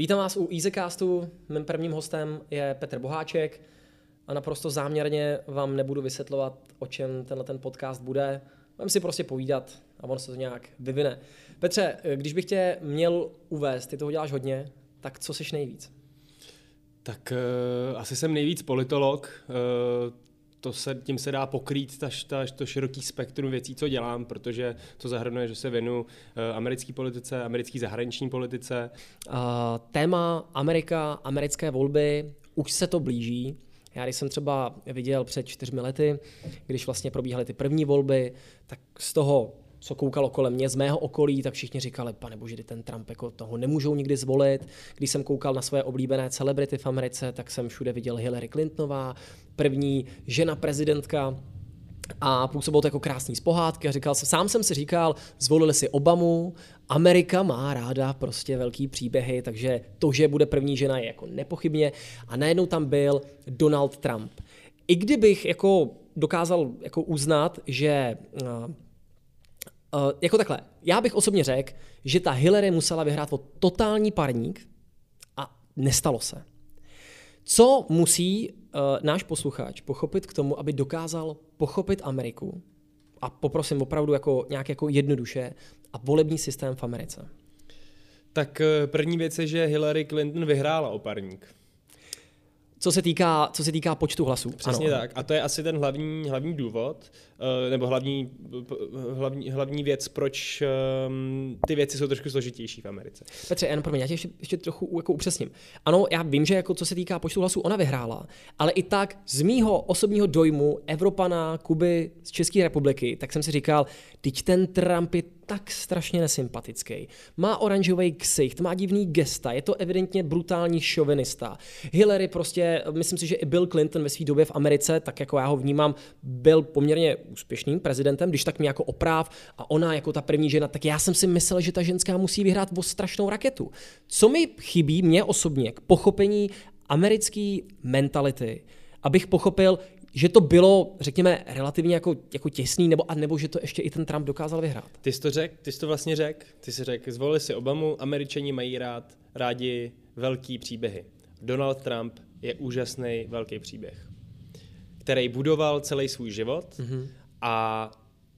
Vítám vás u Easycastu, mým prvním hostem je Petr Boháček a naprosto záměrně vám nebudu vysvětlovat, o čem tenhle podcast bude. Mám si prostě povídat a on se to nějak vyvine. Petře, když bych tě měl uvést, ty toho děláš hodně, tak co seš nejvíc? Tak asi jsem nejvíc politolog, tím se dá pokrýt to široký spektrum věcí, co dělám, protože to zahrnuje, že se věnuju americké politice, americké zahraniční politice. Téma Amerika, americké volby, už se to blíží. Já když jsem třeba viděl před 4 lety, když vlastně probíhaly ty první volby, tak z toho, co koukalo kolem mě, z mého okolí, tak všichni říkali, pane bože, ten Trump, jako toho nemůžou nikdy zvolit. Když jsem koukal na svoje oblíbené celebrity v Americe, tak jsem všude viděl Hillary Clintonová, první žena prezidentka, a působilo to jako krásný z pohádky a sám jsem si říkal, zvolili si Obamu, Amerika má ráda prostě velký příběhy, takže to, že bude první žena, je jako nepochybně, a najednou tam byl Donald Trump. I kdybych jako dokázal jako uznat, že jako takhle, já bych osobně řekl, že ta Hillary musela vyhrát o totální parník a nestalo se. Co musí náš posluchač pochopit k tomu, aby dokázal pochopit Ameriku, a poprosím opravdu jako nějak jako jednoduše, a volební systém v Americe? Tak první věc je, že Hillary Clinton vyhrála o parník. Co se týká počtu hlasů. Přesně ano. Tak. A to je asi ten hlavní důvod, nebo hlavní věc, proč ty věci jsou trošku složitější v Americe. Petře, já tě ještě trochu jako upřesním. Ano, já vím, že jako co se týká počtu hlasů, ona vyhrála, ale i tak z mýho osobního dojmu Evropana, Kuby, z České republiky, tak jsem si říkal, teď ten Trump je tak strašně nesympatický. Má oranžový ksicht, má divný gesta, je to evidentně brutální šovinista. Hillary prostě, myslím si, že i Bill Clinton ve své době v Americe, tak jako já ho vnímám, byl poměrně úspěšným prezidentem, když tak mě jako opráv, a ona jako ta první žena, tak já jsem si myslel, že ta ženská musí vyhrát o strašnou raketu. Co mi chybí, mě osobně, k pochopení americké mentality, abych pochopil, že to bylo, řekněme, relativně jako těsný, nebo že to ještě i ten Trump dokázal vyhrát. Ty jsi to řekl, zvolili si Obamu, Američani mají rádi velký příběhy. Donald Trump je úžasný velký příběh, který budoval celý svůj život, a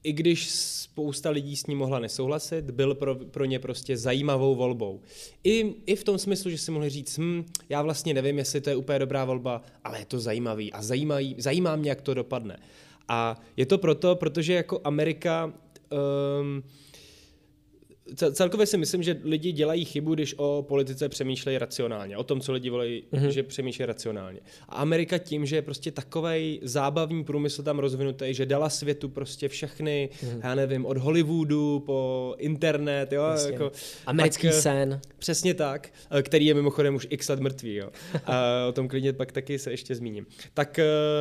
i když spousta lidí s ním mohla nesouhlasit, byl pro ně prostě zajímavou volbou. I v tom smyslu, že si mohli říct, já vlastně nevím, jestli to je úplně dobrá volba, ale je to zajímavý a zajímá mě, jak to dopadne. A je to proto, protože jako Amerika... Celkově si myslím, že lidi dělají chybu, když o politice přemýšlejí racionálně. O tom, co lidi volají, že přemýšlejí racionálně. A Amerika tím, že je prostě takovej zábavní průmysl tam rozvinutý, že dala světu prostě všechny, já nevím, od Hollywoodu po internet. Jo, jako, americký sen. Přesně tak, který je mimochodem už x let mrtvý. Jo. A o tom klidně pak taky se ještě zmíním. Tak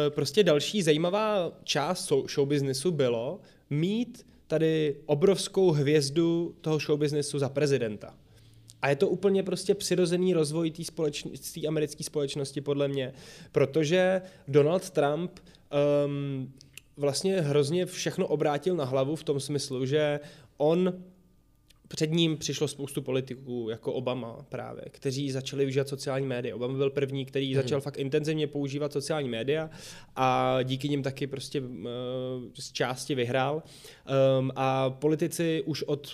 prostě další zajímavá část showbiznesu bylo mít tady obrovskou hvězdu toho showbiznesu za prezidenta. A je to úplně prostě přirozený rozvoj té americké společnosti, podle mě, protože Donald Trump vlastně hrozně všechno obrátil na hlavu v tom smyslu, že před ním přišlo spoustu politiků, jako Obama právě, kteří začali využívat sociální média. Obama byl první, který začal fakt intenzivně používat sociální média, a díky nim taky prostě z části vyhrál. A politici už od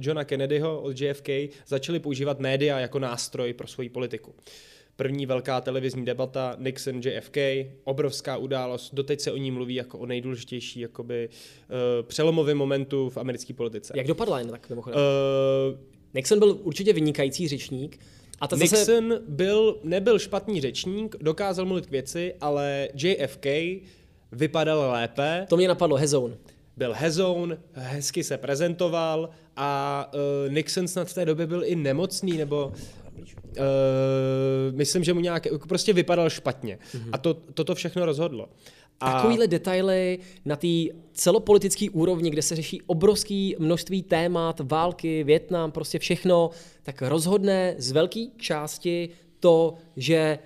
Johna Kennedyho, od JFK, začali používat média jako nástroj pro svoji politiku. První velká televizní debata, Nixon, JFK, obrovská událost, doteď se o ní mluví jako o nejdůležitější jakoby, přelomovém momentu v americké politice. Jak dopadla jen tak mimochodem? Nixon byl určitě vynikající řečník. Nixon nebyl špatný řečník, dokázal mluvit k věci, ale JFK vypadal lépe. To mě napadlo, hezoun. Byl hezoun, hezky se prezentoval, a Nixon snad v té době byl i nemocný, nebo... myslím, že mu nějak prostě vypadal špatně. A to všechno rozhodlo. Takovýhle detaily na té celopolitické úrovni, kde se řeší obrovské množství témat, války, Vietnam, prostě všechno, tak rozhodne z velké části to, že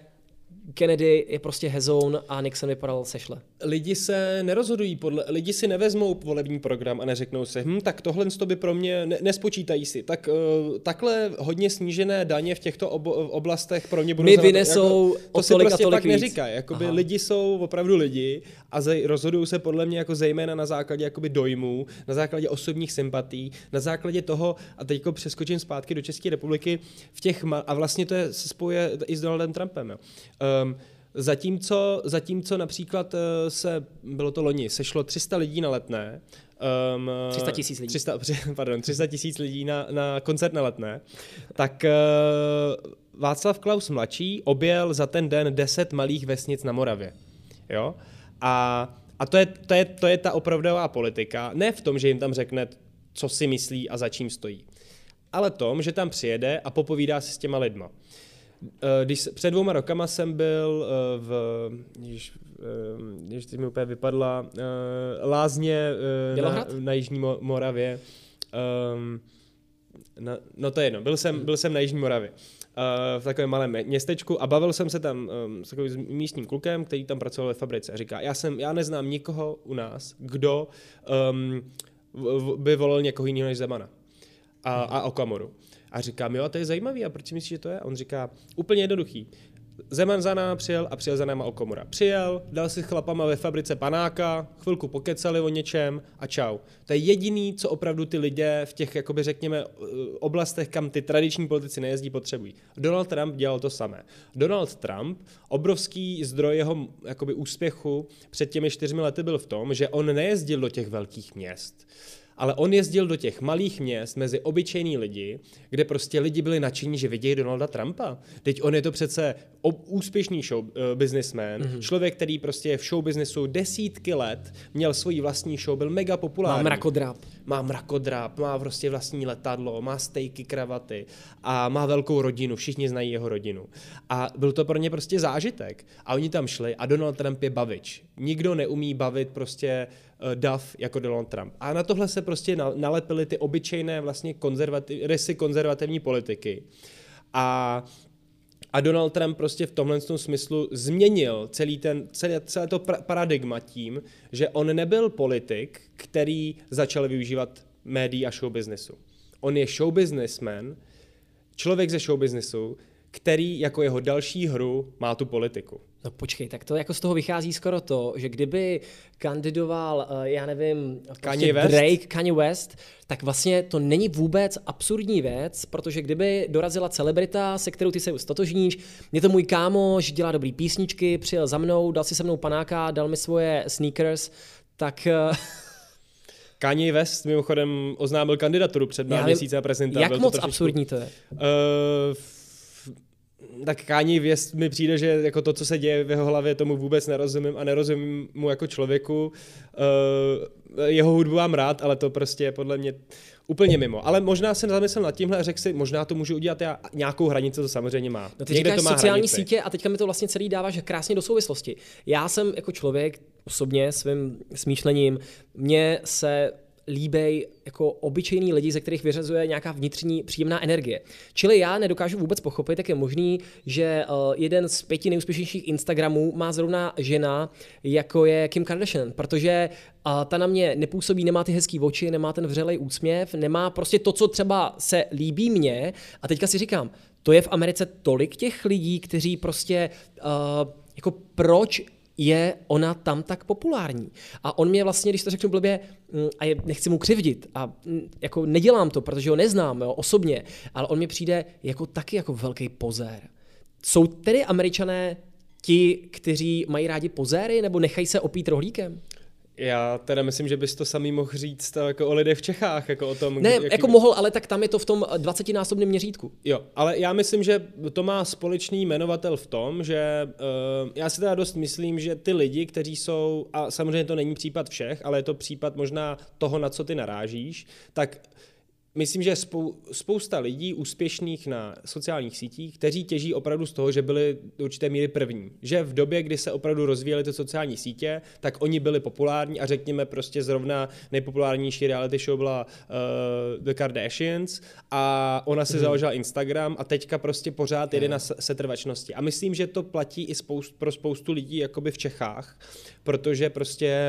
Kennedy je prostě hezoun a Nixon vypadal sešle. lidi se nerozhodují podle, lidi si nevezmou volební program a neřeknou si, tak tohle by pro mě, nespočítají si, tak takhle hodně snížené daně v těchto oblastech pro mě budou... My vynesou jako, to si prostě tak neříká, jakoby lidi jsou opravdu lidi a rozhodují se podle mě jako zejména na základě jakoby dojmů, na základě osobních sympatí, na základě toho, a teďko přeskočím zpátky do České republiky, v těch, a vlastně to je, se spojuje i s Donaldem Trumpem, jo. Zatímco například se, bylo to loni, sešlo 300 lidí na Letné, 300 tisíc lidí na koncert na Letné, tak Václav Klaus Mladší objel za ten den 10 malých vesnic na Moravě. Jo? A to je ta opravdová politika, ne v tom, že jim tam řekne, co si myslí a za čím stojí, ale tom, že tam přijede a popovídá se s těma lidma. Když před 2 rokama jsem byl v, ještě mi úplně vypadla, lázně na Jižní Moravě, no to je jedno, byl jsem na Jižní Moravě, v takovém malém městečku a bavil jsem se tam s takovým místním klukem, který tam pracoval ve fabrice a říká, já neznám nikoho u nás, kdo by volil někoho jiného než Zemana a Okamuru. A říkám, jo, to je zajímavý, a proč si myslíš, že to je? A on říká, úplně jednoduchý. Zeman za náma přijel a přijel za náma Okamura. Přijel, dal si s chlapama ve fabrice panáka, chvilku pokecali o něčem a čau. To je jediný, co opravdu ty lidé v těch, jakoby řekněme, oblastech, kam ty tradiční politici nejezdí, potřebují. Donald Trump dělal to samé. Donald Trump, obrovský zdroj jeho jakoby úspěchu před těmi 4 lety byl v tom, že on nejezdil do těch velkých měst. Ale on jezdil do těch malých měst mezi obyčejný lidi, kde prostě lidi byli nadšení, že vidějí Donalda Trumpa. Teď on je to přece úspěšný showbusinessman, člověk, který prostě je v showbusinessu desítky let, měl svůj vlastní show, byl mega populární. Má mrakodrap, má prostě vlastní letadlo, má stejky, kravaty a má velkou rodinu, všichni znají jeho rodinu. A byl to pro ně prostě zážitek. A oni tam šli a Donald Trump je bavič. Nikdo neumí bavit prostě dav jako Donald Trump. A na tohle se prostě nalepily ty obyčejné vlastně rysy konzervativní politiky. A Donald Trump prostě v tomhle smyslu změnil celé to paradigma tím, že on nebyl politik, který začal využívat médií a showbiznesu. On je showbiznesman, člověk ze showbiznesu, který jako jeho další hru má tu politiku. No počkej, tak to jako z toho vychází skoro to, že kdyby kandidoval, já nevím, prostě Kanye West, tak vlastně to není vůbec absurdní věc, protože kdyby dorazila celebrita, se kterou ty se stotožníš, je to můj kámoš, dělá dobrý písničky, přijel za mnou, dal si se mnou panáka, dal mi svoje sneakers, tak... Kanye West mimochodem oznámil kandidaturu před 2 měsíce a prezentoval. Jak moc absurdní to je? Tak Kanye West mi přijde, že jako to, co se děje v jeho hlavě, tomu vůbec nerozumím a nerozumím mu jako člověku. Jeho hudbu mám rád, ale to prostě je podle mě úplně mimo. Ale možná jsem zamyslel nad tímhle a řekl si, možná to můžu udělat já, nějakou hranici to samozřejmě má. No ty někde říkáš to má sociální hranici. Sítě a teďka mi to vlastně celý dáváš krásně do souvislosti. Já jsem jako člověk osobně svým smýšlením, mně se líbej jako obyčejní lidi, ze kterých vyřazuje nějaká vnitřní příjemná energie. Čili já nedokážu vůbec pochopit, jak je možný, že jeden z 5 nejúspěšnějších Instagramů má zrovna žena, jako je Kim Kardashian, protože ta na mě nepůsobí, nemá ty hezký oči, nemá ten vřelej úsměv, nemá prostě to, co třeba se líbí mně. A teďka si říkám, to je v Americe tolik těch lidí, kteří prostě jako proč je ona tam tak populární. A on mě vlastně, když to řeknu blbě, a nechci mu křivdit, a jako nedělám to, protože ho neznám jo, osobně, ale on mě přijde jako taky jako velký pozér. Jsou tedy Američané ti, kteří mají rádi pozéry, nebo nechají se opít rohlíkem? Já teda myslím, že bys to samý mohl říct jako o lidech v Čechách, jako o tom... Ne, jako mohl, ale tak tam je to v tom 20násobném měřítku. Jo, ale já myslím, že to má společný jmenovatel v tom, že já si teda dost myslím, že ty lidi, kteří jsou, a samozřejmě to není případ všech, ale je to případ možná toho, na co ty narážíš, tak myslím, že spousta lidí úspěšných na sociálních sítích, kteří těží opravdu z toho, že byli do určité míry první. Že v době, kdy se opravdu rozvíjely ty sociální sítě, tak oni byli populární a řekněme prostě zrovna nejpopulárnější reality show byla The Kardashians a ona si založila Instagram a teďka prostě pořád jede na setrvačnosti. A myslím, že to platí i pro spoustu lidí jakoby v Čechách, protože prostě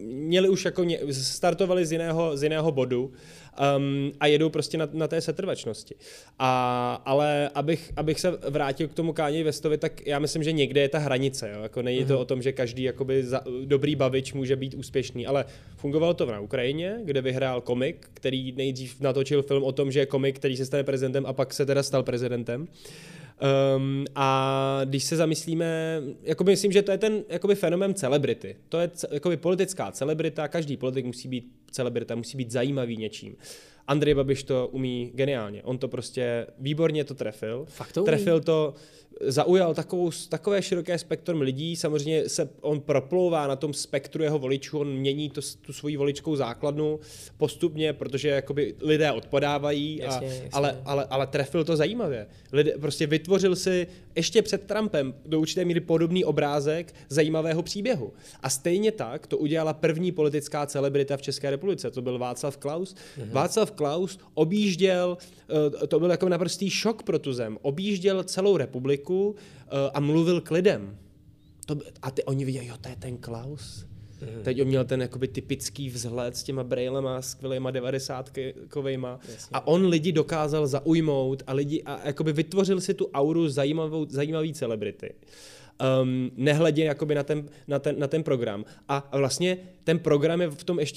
měli už jako startovali z jiného bodu a jedou prostě na té setrvačnosti. Ale abych se vrátil k tomu Kanye Westovi, tak já myslím, že někde je ta hranice. Jo? Jako není to o tom, že každý jakoby dobrý bavič může být úspěšný, ale fungovalo to na Ukrajině, kde vyhrál komik, který nejdřív natočil film o tom, že je komik, který se stane prezidentem a pak se teda stal prezidentem. A když se zamyslíme, jakoby myslím, že to je ten jakoby fenomén celebrity. To je jakoby politická celebrita, každý politik musí být celebrita, musí být zajímavý něčím. Andrej Babiš to umí geniálně. On to prostě výborně to trefil. Fakt to umí. Trefil to, zaujal takové široké spektrum lidí. Samozřejmě se on proplouvá na tom spektru jeho voličů, on mění tu svoji voličkou základnu postupně, protože jakoby lidé odpadávají, jasně. Ale trefil to zajímavě. Prostě vytvořil si ještě před Trumpem do určité míry podobný obrázek zajímavého příběhu. A stejně tak to udělala první politická celebrita v České republice, to byl Václav Klaus. Mhm. Václav Klaus objížděl, to byl jako naprostý šok pro tu zem, objížděl celou republiku a mluvil k lidem. Oni viděli, jo, to je ten Klaus. Mm. Teď on měl ten jakoby typický vzhled s těma brejlema, skvělejma devadesátkovejma. A on lidi dokázal zaujmout a jakoby vytvořil si tu auru zajímavý celebrity. Nehledě jakoby na ten program. A vlastně ten program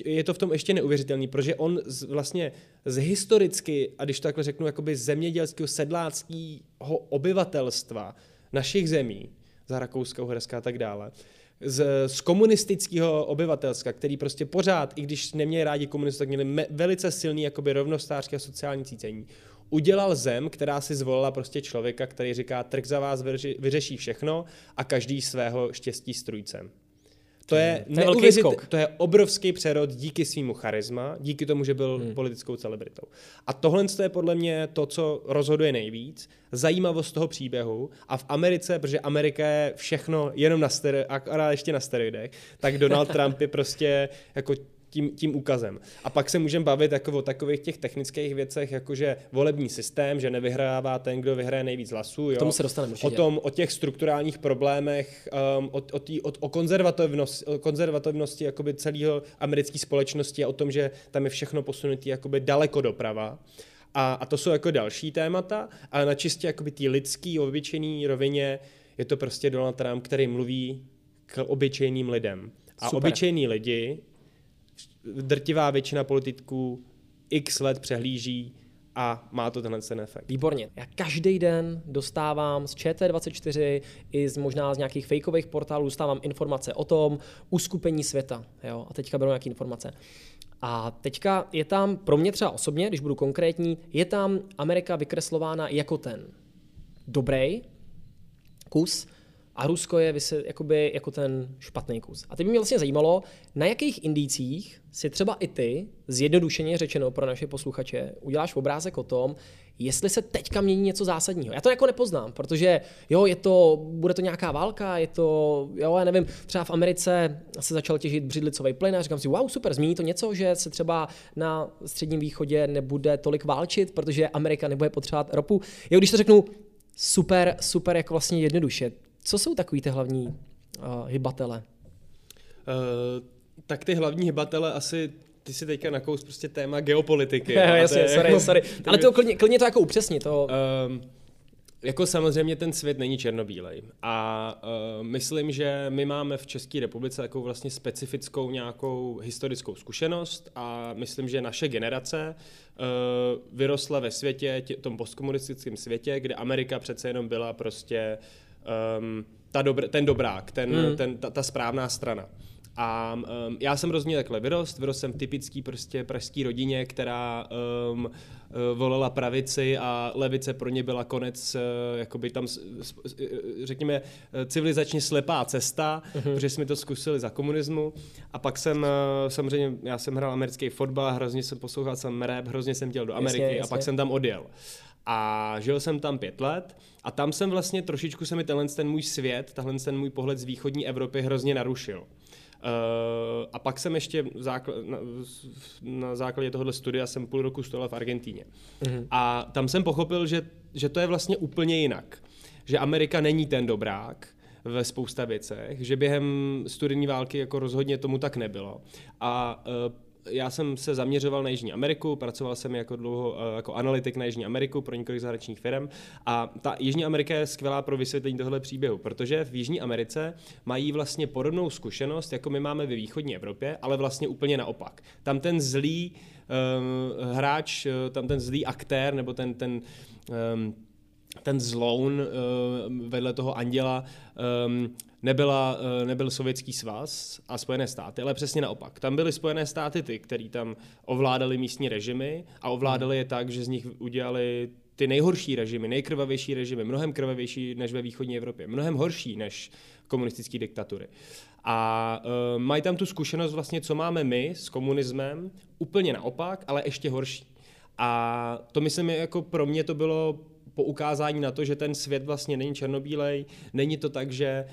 je to v tom ještě neuvěřitelný, protože on vlastně z historicky, a když to takhle řeknu, jakoby zemědělského, sedláckého obyvatelstva našich zemí, za Rakouska, Uherska a tak dále, z komunistického obyvatelstva, který prostě pořád, i když neměli rádi komunistů, tak měli velice silný jakoby rovnostářské a sociální cítění, udělal zem, která si zvolila prostě člověka, který říká, trh za vás vyřeší všechno a každý svého štěstí strůjcem. To je obrovský přerod díky svýmu charisma, díky tomu, že byl politickou celebritou. A tohle je podle mě to, co rozhoduje nejvíc, zajímavost toho příběhu. A v Americe, protože Amerika je všechno jenom ale ještě na steroidech, tak Donald Trump je prostě jako tím úkazem. A pak se můžeme bavit jako o takových těch technických věcech, jakože volební systém, že nevyhrává ten, kdo vyhraje nejvíc hlasů. Jo? K tomu se dostaneme určitě. O těch strukturálních problémech, o konzervativnosti jakoby celého americké společnosti a o tom, že tam je všechno posunutý jakoby daleko doprava. A to jsou jako další témata, ale na čistě jakoby tý lidský, obyčejný rovině je to prostě Donald Trump, který mluví k obyčejným lidem. A super. Obyčejní lidi drtivá většina politiků x let přehlíží a má to tenhle ten efekt. Výborně. Já každý den dostávám z ČT24 i možná z nějakých fejkových portálů dostávám informace o tom uskupení světa. Jo? A teďka beru nějaké informace. A teďka je tam, pro mě třeba osobně, když budu konkrétní, je tam Amerika vykreslována jako ten dobrý kus, a Rusko je jakoby jako ten špatný kus. A teď by mě vlastně zajímalo, na jakých indicích si třeba i ty, zjednodušeně řečeno pro naše posluchače, uděláš obrázek o tom, jestli se teďka mění něco zásadního. Já to jako nepoznám, protože jo, bude to nějaká válka, já nevím, třeba v Americe se začal těžit břidlicový plyn a říkám si, wow, super, změní to něco, že se třeba na Středním východě nebude tolik válčit, protože Amerika nebude potřebovat ropu. Jo, když to řeknu, super, jako vlastně jednoduše. Co jsou takový ty hlavní hybatele? Tak ty hlavní hybatele asi, ty si teďka nakous prostě téma geopolitiky. Jasně, sorry. Ale to klidně to jako upřesni. Jako samozřejmě ten svět není černobílej. A myslím, že my máme v České republice takovou vlastně specifickou nějakou historickou zkušenost a myslím, že naše generace vyrostla ve světě, tom postkomunistickém světě, kde Amerika přece jenom byla prostě ten dobrák, ta správná strana. A já jsem hrozně takhle vyrost jsem typický prostě pražský rodině, která volala pravici a levice pro ně byla konec, jakoby tam, řekněme, civilizačně slepá cesta, protože jsme to zkusili za komunismu. A pak jsem, samozřejmě, já jsem hrál americký fotbal, hrozně jsem poslouchal jsem rap, hrozně jsem dělal do Ameriky a pak jsem tam odjel. A žil jsem tam 5 let a tam jsem vlastně trošičku se mi ten můj svět, ten můj pohled z východní Evropy hrozně narušil. A pak jsem ještě na základě tohohle studia jsem půl roku studoval v Argentíně. A tam jsem pochopil, že to je vlastně úplně jinak. Že Amerika není ten dobrák ve spousta věcech, že během studijní války jako rozhodně tomu tak nebylo. A já jsem se zaměřoval na Jižní Ameriku, pracoval jsem jako dlouho jako analytik na Jižní Ameriku pro několik zahraničních firm a ta Jižní Amerika je skvělá pro vysvětlení tohle příběhu, protože v Jižní Americe mají vlastně podobnou zkušenost, jako my máme ve východní Evropě, ale vlastně úplně naopak. Tam ten zlý hráč, tam ten zlý aktér nebo ten zloun vedle toho anděla nebyl Sovětský svaz a Spojené státy, ale přesně naopak. Tam byly Spojené státy ty, který tam ovládali místní režimy a ovládali je tak, že z nich udělali ty nejhorší režimy, nejkrvavější režimy, mnohem krvavější než ve východní Evropě, mnohem horší než komunistické diktatury. A mají tam tu zkušenost vlastně, co máme my s komunismem, úplně naopak, ale ještě horší. A to myslím, jako pro mě to bylo poukázání na to, že ten svět vlastně není černobílej, není to tak, že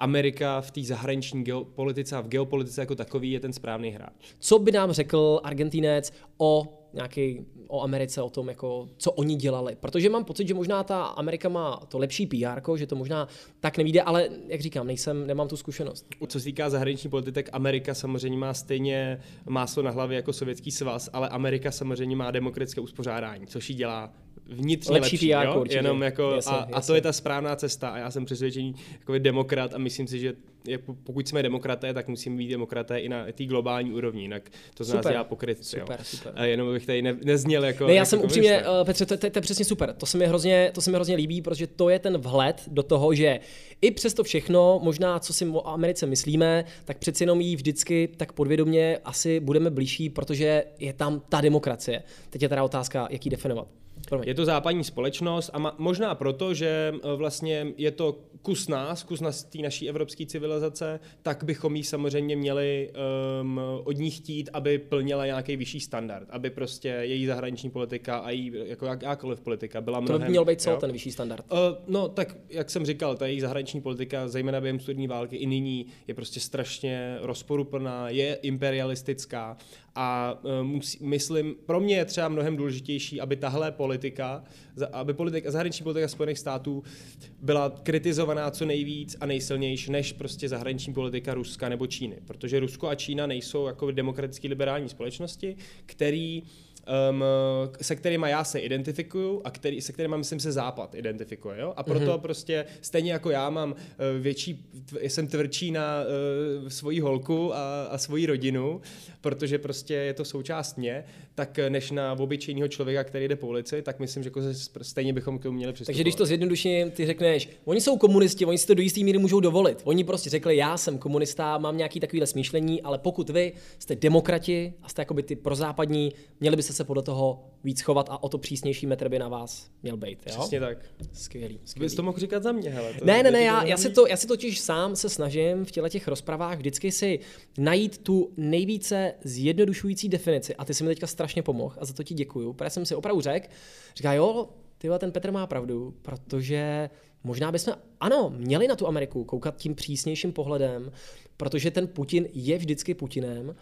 Amerika v té zahraniční geopolitice a v geopolitice jako takový je ten správný hráč. Co by nám řekl Argentinec o Americe, o tom, jako, co oni dělali? Protože mám pocit, že možná ta Amerika má to lepší PR, že to možná tak nevíde, ale jak říkám, nemám tu zkušenost. Co se týká zahraniční politiky, Amerika samozřejmě má stejně máslo na hlavě jako Sovětský svaz, ale Amerika samozřejmě má demokratické uspořádání, což jí dělá vnitřně lepší jo? Jenom jako jasně. A to je ta správná cesta a já jsem přesvědčený jako demokrat a myslím si, že pokud jsme demokraté, tak musíme být demokraté i na té globální úrovni, jinak to z nás dělá pokrytci. Super. Jenom bych tady nezněl jako... Ne, já jsem upřímně, Petře, to je přesně super, to se mi hrozně líbí, protože to je ten vhled do toho, že i přesto všechno, možná co si o Americe myslíme, tak přeci jenom jí vždycky tak podvědomě asi budeme blížší, protože je tam ta demokracie. Teď je teda otázka, jak ji definovat. Je to západní společnost a možná proto, že vlastně je to kus nás té naší evropské civilizace, tak bychom jí samozřejmě měli od ní chtít, aby plnila nějaký vyšší standard, aby prostě její zahraniční politika a její jako jakákoliv politika byla mnohem... To by měl být co ten vyšší standard? No tak, jak jsem říkal, ta její zahraniční politika, zejména během studní války i nyní, je prostě strašně rozporuplná, je imperialistická a myslím, pro mě je třeba mnohem důležitější, aby tahle politika, zahraniční politika Spojených států byla kritizovaná co nejvíc a nejsilnější než prostě zahraniční politika Ruska nebo Číny, protože Rusko a Čína nejsou jako demokratické liberální společnosti, se kterýma já se identifikuju a se kterýma, myslím, se Západ identifikuje. Jo? A proto prostě stejně jako já mám jsem tvrdší na svoji holku a svoji rodinu, protože prostě je to součást mě, tak než na obyčejného člověka, který jde po ulici, tak myslím, že jako stejně bychom k tomu měli přistupovat. Takže když to zjednodušeně ty řekneš, oni jsou komunisti, oni si to do jistý míry můžou dovolit. Oni prostě řekli, já jsem komunista, mám nějaký takovýhle smýšlení, ale pokud vy jste demokrati a jste jakoby ty prozápadní, měli byste se podle toho víc chovat a o to přísnější metr by na vás měl být. Jo? Přesně tak. Skvělý. Bys to mohl říkat za mě, hele. Já si totiž sám se snažím v těch rozpravách vždycky si najít tu nejvíce zjednodušující definici a ty jsi mi teďka strašně pomohl a za to ti děkuju. Protože jsem si opravdu říká jo, tyhle ten Petr má pravdu, protože možná bychom měli na tu Ameriku koukat tím přísnějším pohledem, protože ten Putin je vždycky Putinem.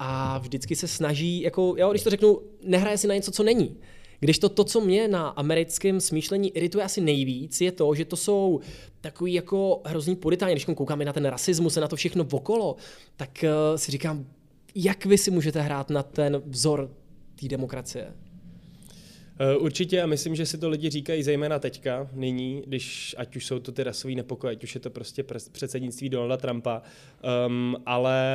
A vždycky se snaží, když to řeknu, nehraje si na něco, co není. Když to, co mě na americkém smýšlení irituje asi nejvíc, je to, že to jsou takový jako hrozný puritáni. Když koukáme na ten rasismus a na to všechno okolo, tak si říkám, jak vy si můžete hrát na ten vzor té demokracie? Určitě, a myslím, že si to lidi říkají zejména teďka, nyní, když ať už jsou to ty rasový nepokoje, ať už je to prostě předsednictví Donalda Trumpa, ale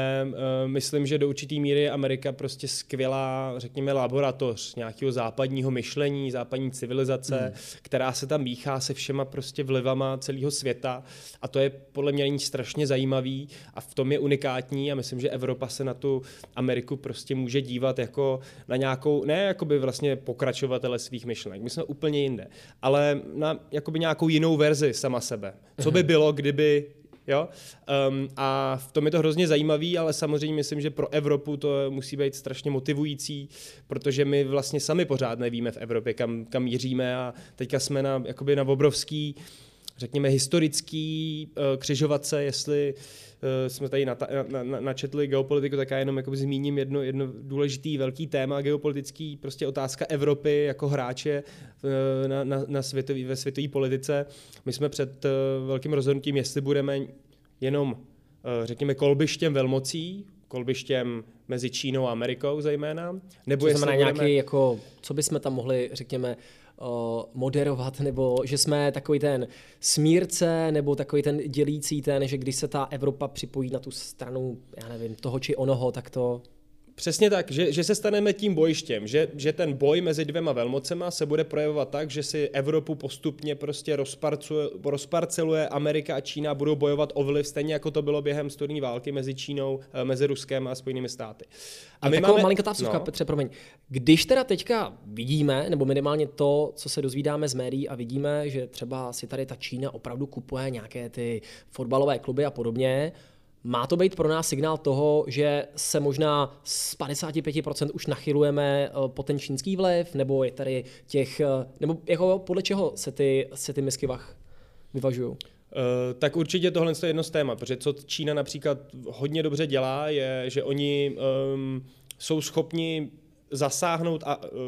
myslím, že do určitý míry je Amerika prostě skvělá, řekněme, laboratoř nějakého západního myšlení, západní civilizace, která se tam míchá se všema prostě vlivama celého světa, a to je podle mě není strašně zajímavý a v tom je unikátní, a myslím, že Evropa se na tu Ameriku prostě může dívat jako na nějakou, ne jakoby vlastně pokračovatel svých myšlenek. My jsme úplně jinde. Ale na jakoby nějakou jinou verzi sama sebe. Co by bylo, kdyby... Jo? A v tom je to hrozně zajímavý, ale samozřejmě myslím, že pro Evropu to musí být strašně motivující, protože my vlastně sami pořád nevíme v Evropě, kam míříme, a teďka jsme na, jakoby na obrovský, řekněme, historický křižovatce, jestli jsme tady načetli geopolitiku, tak já jenom jakoby zmíním jedno důležitý velký téma geopolitický, prostě otázka Evropy jako hráče na ve světové politice. My jsme před velkým rozhodnutím, jestli budeme jenom, řekněme, kolbištěm velmocí, kolbištěm mezi Čínou a Amerikou zejména. Nebo to znamená budeme... nějaký, jako, co bychom tam mohli, řekněme, moderovat, nebo že jsme takový ten smírce, nebo takový ten dělící ten, že když se ta Evropa připojí na tu stranu, já nevím, toho či onoho, tak to... Přesně tak, že se staneme tím bojištěm, že ten boj mezi dvěma velmocema se bude projevovat tak, že si Evropu postupně prostě rozparceluje, Amerika a Čína budou bojovat o vliv, stejně jako to bylo během studené války mezi Čínou, mezi Ruskem a Spojenými státy. A my taková máme... malinká tápsovka, no. Petře, promiň. Když teda teďka vidíme, nebo minimálně to, co se dozvídáme z médií, a vidíme, že třeba si tady ta Čína opravdu kupuje nějaké ty fotbalové kluby a podobně, má to být pro nás signál toho, že se možná z 55% už nachylujeme po ten čínský vliv, nebo je tady těch, nebo jako podle čeho se ty misky vah vyvažují? Tak určitě tohle je jedno z témat, protože co Čína například hodně dobře dělá, je, že oni jsou schopni zasáhnout,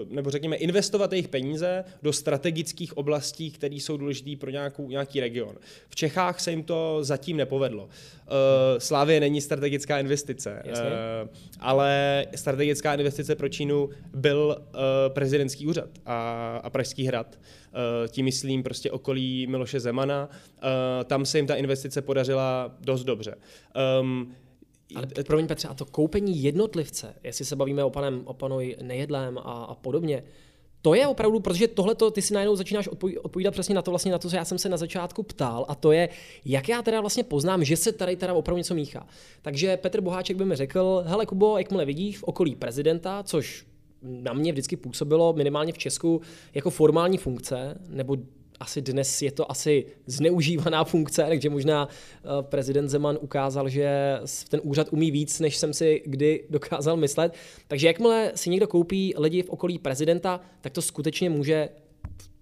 nebo řekněme investovat jejich peníze do strategických oblastí, které jsou důležité pro nějaký region. V Čechách se jim to zatím nepovedlo. Slavie není strategická investice, ale strategická investice pro Čínu byl prezidentský úřad a Pražský hrad. Tím myslím prostě okolí Miloše Zemana. Tam se jim ta investice podařila dost dobře. Ale promiň Petře, a to koupení jednotlivce, jestli se bavíme o panu Nejedlém a podobně, to je opravdu, protože tohleto ty si najednou začínáš odpovídat přesně na to, co já jsem se na začátku ptal, a to je, jak já teda vlastně poznám, že se tady teda opravdu něco míchá. Takže Petr Boháček by mi řekl, hele Kubo, jakmile vidíš v okolí prezidenta, což na mě vždycky působilo minimálně v Česku jako formální funkce, nebo asi dnes je to asi zneužívaná funkce, takže možná prezident Zeman ukázal, že ten úřad umí víc, než jsem si kdy dokázal myslet. Takže jakmile si někdo koupí lidi v okolí prezidenta, tak to skutečně může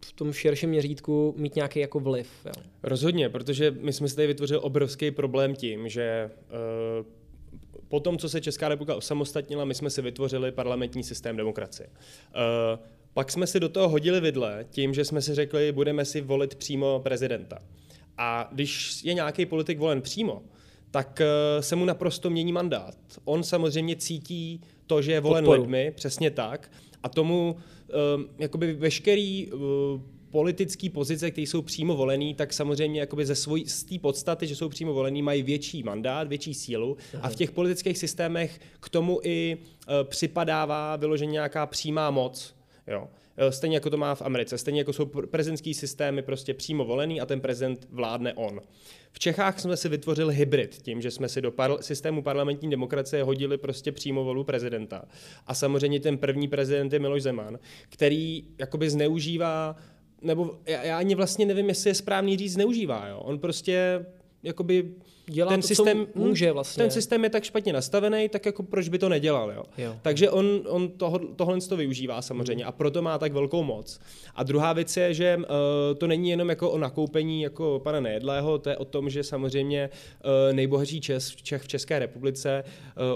v tom širším měřítku mít nějaký jako vliv. Jo. Rozhodně, protože my jsme si tady vytvořili obrovský problém tím, že... po tom, co se Česká republika osamostatnila, my jsme si vytvořili parlamentní systém demokracie. Pak jsme si do toho hodili vidle tím, že jsme si řekli, budeme si volit přímo prezidenta. A když je nějaký politik volen přímo, tak se mu naprosto mění mandát. On samozřejmě cítí to, že je volen lidmi, přesně tak, a tomu jakoby veškerý politické pozice, které jsou přímo volený, tak samozřejmě jakoby z té podstaty, že jsou přímo volený, mají větší mandát, větší sílu. Aha. A v těch politických systémech k tomu i připadává vyloženě nějaká přímá moc. Jo. Stejně jako to má v Americe, stejně jako jsou prezidentský systémy prostě přímo volený a ten prezident vládne on. V Čechách jsme si vytvořili hybrid tím, že jsme si do systému parlamentní demokracie hodili prostě přímo volu prezidenta. A samozřejmě ten první prezident je Miloš Zeman, který jakoby zneužívá, nebo já ani vlastně nevím, jestli je správný říct zneužívá, jo. On prostě jakoby dělá ten to, systém může vlastně. Ten systém je tak špatně nastavený, tak jako proč by to nedělal, jo. Jo. Takže on tohle to využívá samozřejmě a proto má tak velkou moc. A druhá věc je, že to není jenom jako o nakoupení jako pana Nejedlého, to je o tom, že samozřejmě nejbohatší Čech v České republice,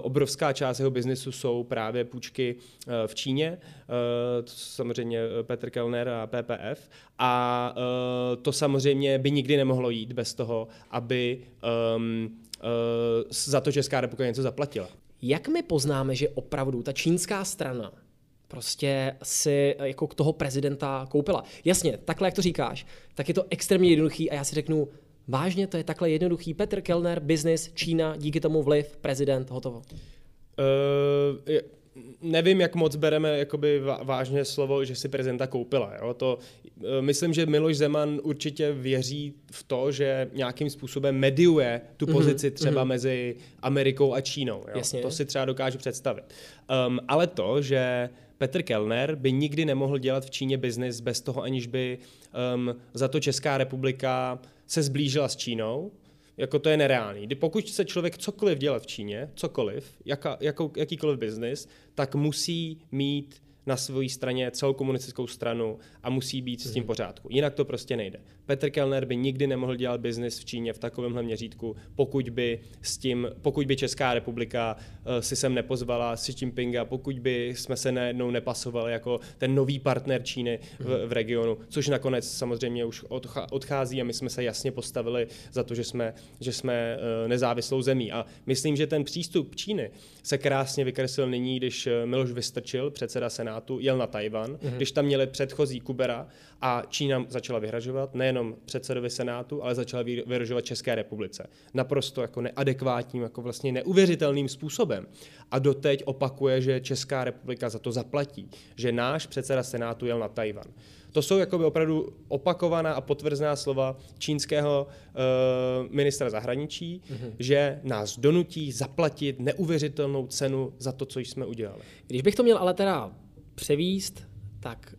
obrovská část jeho biznesu jsou právě půjčky v Číně, to samozřejmě Petr Kellner a PPF, a to samozřejmě by nikdy nemohlo jít bez toho, aby za to Česká republika něco zaplatila. Jak my poznáme, že opravdu ta čínská strana prostě si jako k toho prezidenta koupila. Jasně, takhle, jak to říkáš, tak je to extrémně jednoduchý a já si řeknu, vážně, to je takhle jednoduchý. Petr Kellner, business, Čína, díky tomu vliv, prezident, hotovo. Nevím, jak moc bereme jakoby vážně slovo, že si prezidenta koupila. Jo? To, myslím, že Miloš Zeman určitě věří v to, že nějakým způsobem mediuje tu pozici třeba mezi Amerikou a Čínou. Jo? To si třeba dokážu představit. Ale to, že Petr Kellner by nikdy nemohl dělat v Číně biznis bez toho, aniž by za to Česká republika se zblížila s Čínou, jako to je nereálný. Pokud se člověk cokoliv dělat v Číně, cokoliv, jakýkoliv biznis, tak musí mít na své straně celou komunistickou stranu a musí být s tím pořádku. Jinak to prostě nejde. Petr Kellner by nikdy nemohl dělat biznis v Číně v takovémhle měřítku, pokud by Česká republika si sem nepozvala Xi Jinpinga, pokud by jsme se najednou nepasovali jako ten nový partner Číny v regionu, což nakonec samozřejmě už odchází a my jsme se jasně postavili za to, že jsme nezávislou zemí. A myslím, že ten přístup Číny se krásně vykreslil nyní, když Miloš Vystrčil, předseda Senátu, jel na Tajvan, když tam měli předchozí Kubera a Čína začala vyhrožovat nejenom předsedovi Senátu, ale začala vyhrožovat České republice. Naprosto jako neadekvátním, jako vlastně neuvěřitelným způsobem. A doteď opakuje, že Česká republika za to zaplatí, že náš předseda Senátu jel na Tajvan. To jsou jakoby opravdu opakovaná a potvrzená slova čínského ministra zahraničí, že nás donutí zaplatit neuvěřitelnou cenu za to, co jsme udělali. Když bych to měl ale teda převíst, tak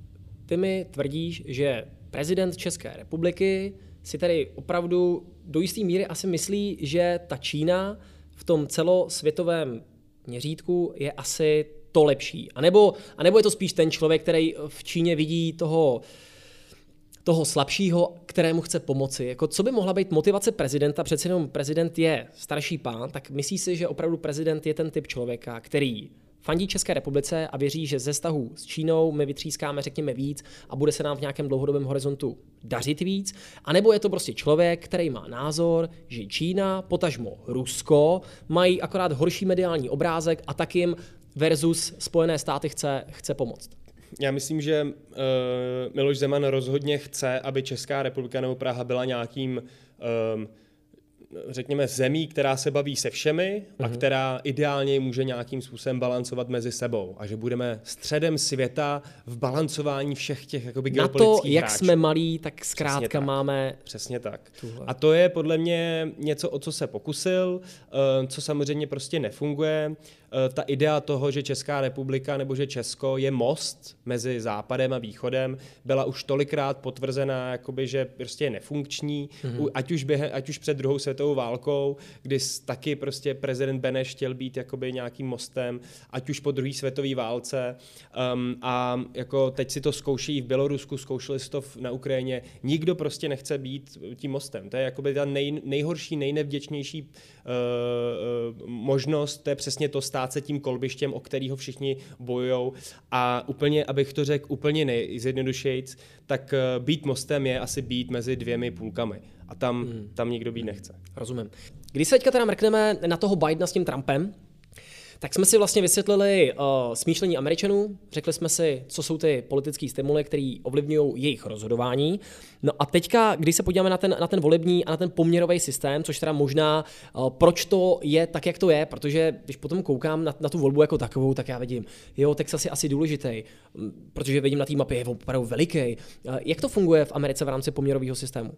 ty mi tvrdíš, že prezident České republiky si tady opravdu do jisté míry asi myslí, že ta Čína v tom celosvětovém měřítku je asi to lepší. A nebo je to spíš ten člověk, který v Číně vidí toho slabšího, kterému chce pomoci. Jako, co by mohla být motivace prezidenta? Přece jenom prezident je starší pán, tak myslí si, že opravdu prezident je ten typ člověka, který fandí České republice a věří, že ze vztahů s Čínou my vytřískáme, řekněme, víc a bude se nám v nějakém dlouhodobém horizontu dařit víc. A nebo je to prostě člověk, který má názor, že Čína, potažmo Rusko, mají akorát horší mediální obrázek a tak jim versus Spojené státy chce pomoct. Já myslím, že Miloš Zeman rozhodně chce, aby Česká republika nebo Praha byla nějakým řekněme zemí, která se baví se všemi a která ideálně může nějakým způsobem balancovat mezi sebou. A že budeme středem světa v balancování všech těch jakoby geopolitických hráčů. Na to, jak jsme malí, tak zkrátka přesně tak, máme. Přesně tak. Tuhle. A to je podle mě něco, o co se pokusil, co samozřejmě prostě nefunguje. Ta idea toho, že Česká republika nebo že Česko je most mezi Západem a Východem, byla už tolikrát potvrzená, jakoby, že prostě je nefunkční, ať už před druhou světovou válkou, kdy taky prostě prezident Beneš chtěl být jakoby nějakým mostem, ať už po druhé světové válce a jako teď si to zkouší v Bělorusku, zkoušeli si to na Ukrajině, nikdo prostě nechce být tím mostem. To je jakoby ta nejhorší, nejnevděčnější možnost, to je přesně to stát se tím kolbištěm, o kterého všichni bojujou. A úplně, abych to řekl úplně nejzjednodušejc, tak být mostem je asi být mezi dvěmi půlkami. A tam nikdo být nechce. Rozumím. Když se teďka teda mrkneme na toho Bidena s tím Trumpem, tak jsme si vlastně vysvětlili smýšlení Američanů, řekli jsme si, co jsou ty politické stimuly, které ovlivňují jejich rozhodování. No a teďka, když se podíváme na ten volební a na ten poměrový systém, což teda možná, proč to je tak, jak to je, protože když potom koukám na tu volbu jako takovou, tak já vidím, jo, Texas je asi důležitý, protože vidím na té mapě, je opravdu veliký. Jak to funguje v Americe v rámci poměrového systému?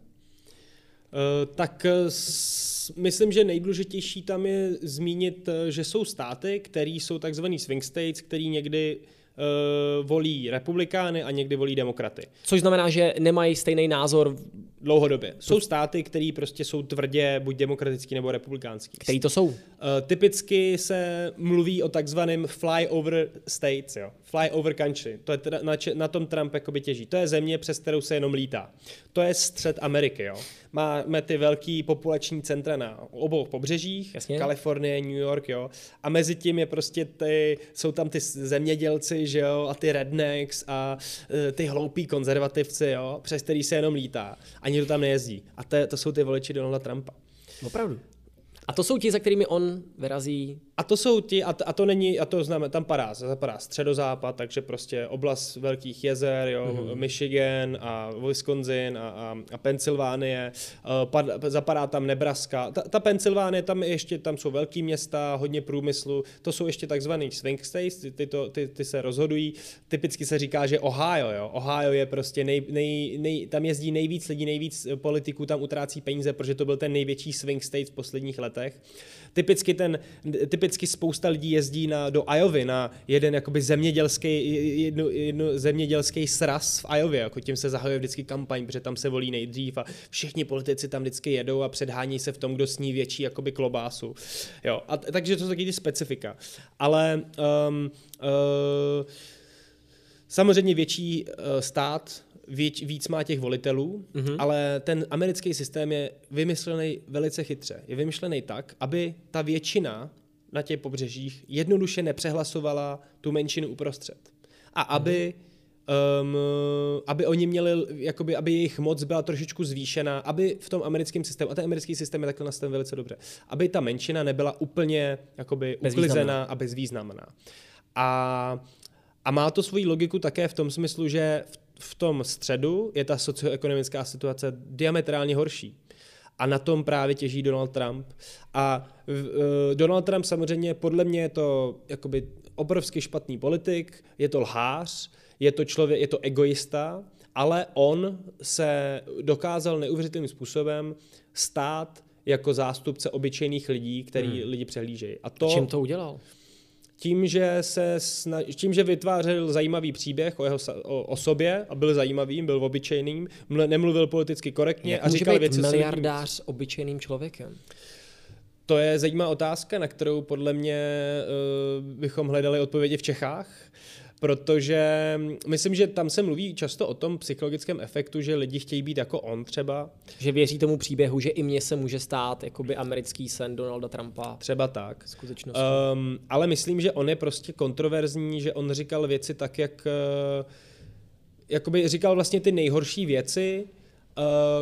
Myslím, že nejdůležitější tam je zmínit, že jsou státy, které jsou takzvaný swing states, který někdy volí republikány a někdy volí demokraty. Což znamená, že nemají stejný názor dlouhodobě. Jsou státy, které prostě jsou tvrdě buď demokratický nebo republikánský. Který to jsou? Typicky se mluví o takzvaném flyover states, jo. Flyover country. To je teda na tom Trump jakoby těží. To je země, přes kterou se jenom lítá. To je střed Ameriky, jo. Máme ty velký populační centra na obou pobřežích, jasně. Kalifornie, New York, jo. A mezi tím je prostě jsou tam ty zemědělci, že jo, a ty rednecks a ty hloupí konzervativci, jo, přes který se jenom lítá. A nikdo tam nejezdí. A to jsou ty voliči Donalda Trumpa. Opravdu. A to jsou ti, za kterými on vyrazí. A to jsou ti, a to není, a to znamená, tam zapadá středozápad, takže prostě oblast velkých jezer, jo, Michigan a Wisconsin a Pensylvánie, zapadá tam Nebraska. Ta Pensylvánie, tam jsou velký města, hodně průmyslu, to jsou ještě takzvaný swing states, ty se rozhodují. Typicky se říká, že Ohio, jo. Ohio je prostě tam jezdí nejvíc lidí, nejvíc politiků, tam utrácí peníze, protože to byl ten největší swing state v posledních letech. Typicky spousta lidí jezdí do Iovy na jedno zemědělský sraz v Iově, jako tím se zahajuje vždycky kampaň, protože tam se volí nejdřív a všichni politici tam vždycky jedou a předhání se v tom, kdo sní větší jakoby klobásu. Jo, a takže to jsou taky ty specifika. Ale samozřejmě větší stát víc má těch volitelů, ale ten americký systém je vymyslený velice chytře. Je vymyšlený tak, aby ta většina na těch pobřežích jednoduše nepřehlasovala tu menšinu uprostřed. A aby oni měli, jakoby, aby jejich moc byla trošičku zvýšená, aby v tom americkém systému, a ten americký systém je takhle nastaven velice dobře, aby ta menšina nebyla úplně jakoby uklizená a bezvýznamná. A má to svoji logiku také v tom smyslu, že v tom středu je ta socioekonomická situace diametrálně horší. A na tom právě těží Donald Trump. A Donald Trump samozřejmě, podle mě je to jakoby obrovský špatný politik, je to lhář, je to egoista, ale on se dokázal neuvěřitelným způsobem stát jako zástupce obyčejných lidí, který lidi přehlížejí. Čím to udělal? Tím, že vytvářel zajímavý příběh o sobě a byl zajímavým, byl obyčejným, nemluvil politicky korektně a říkal věci. Může být miliardář s obyčejným člověkem? To je zajímavá otázka, na kterou podle mě bychom hledali odpovědi v Čechách, protože myslím, že tam se mluví často o tom psychologickém efektu, že lidi chtějí být jako on třeba. Že věří tomu příběhu, že i mně se může stát jakoby americký sen Donalda Trumpa. Třeba tak. Ale myslím, že on je prostě kontroverzní, že on říkal věci tak, jak... Jakoby říkal vlastně ty nejhorší věci,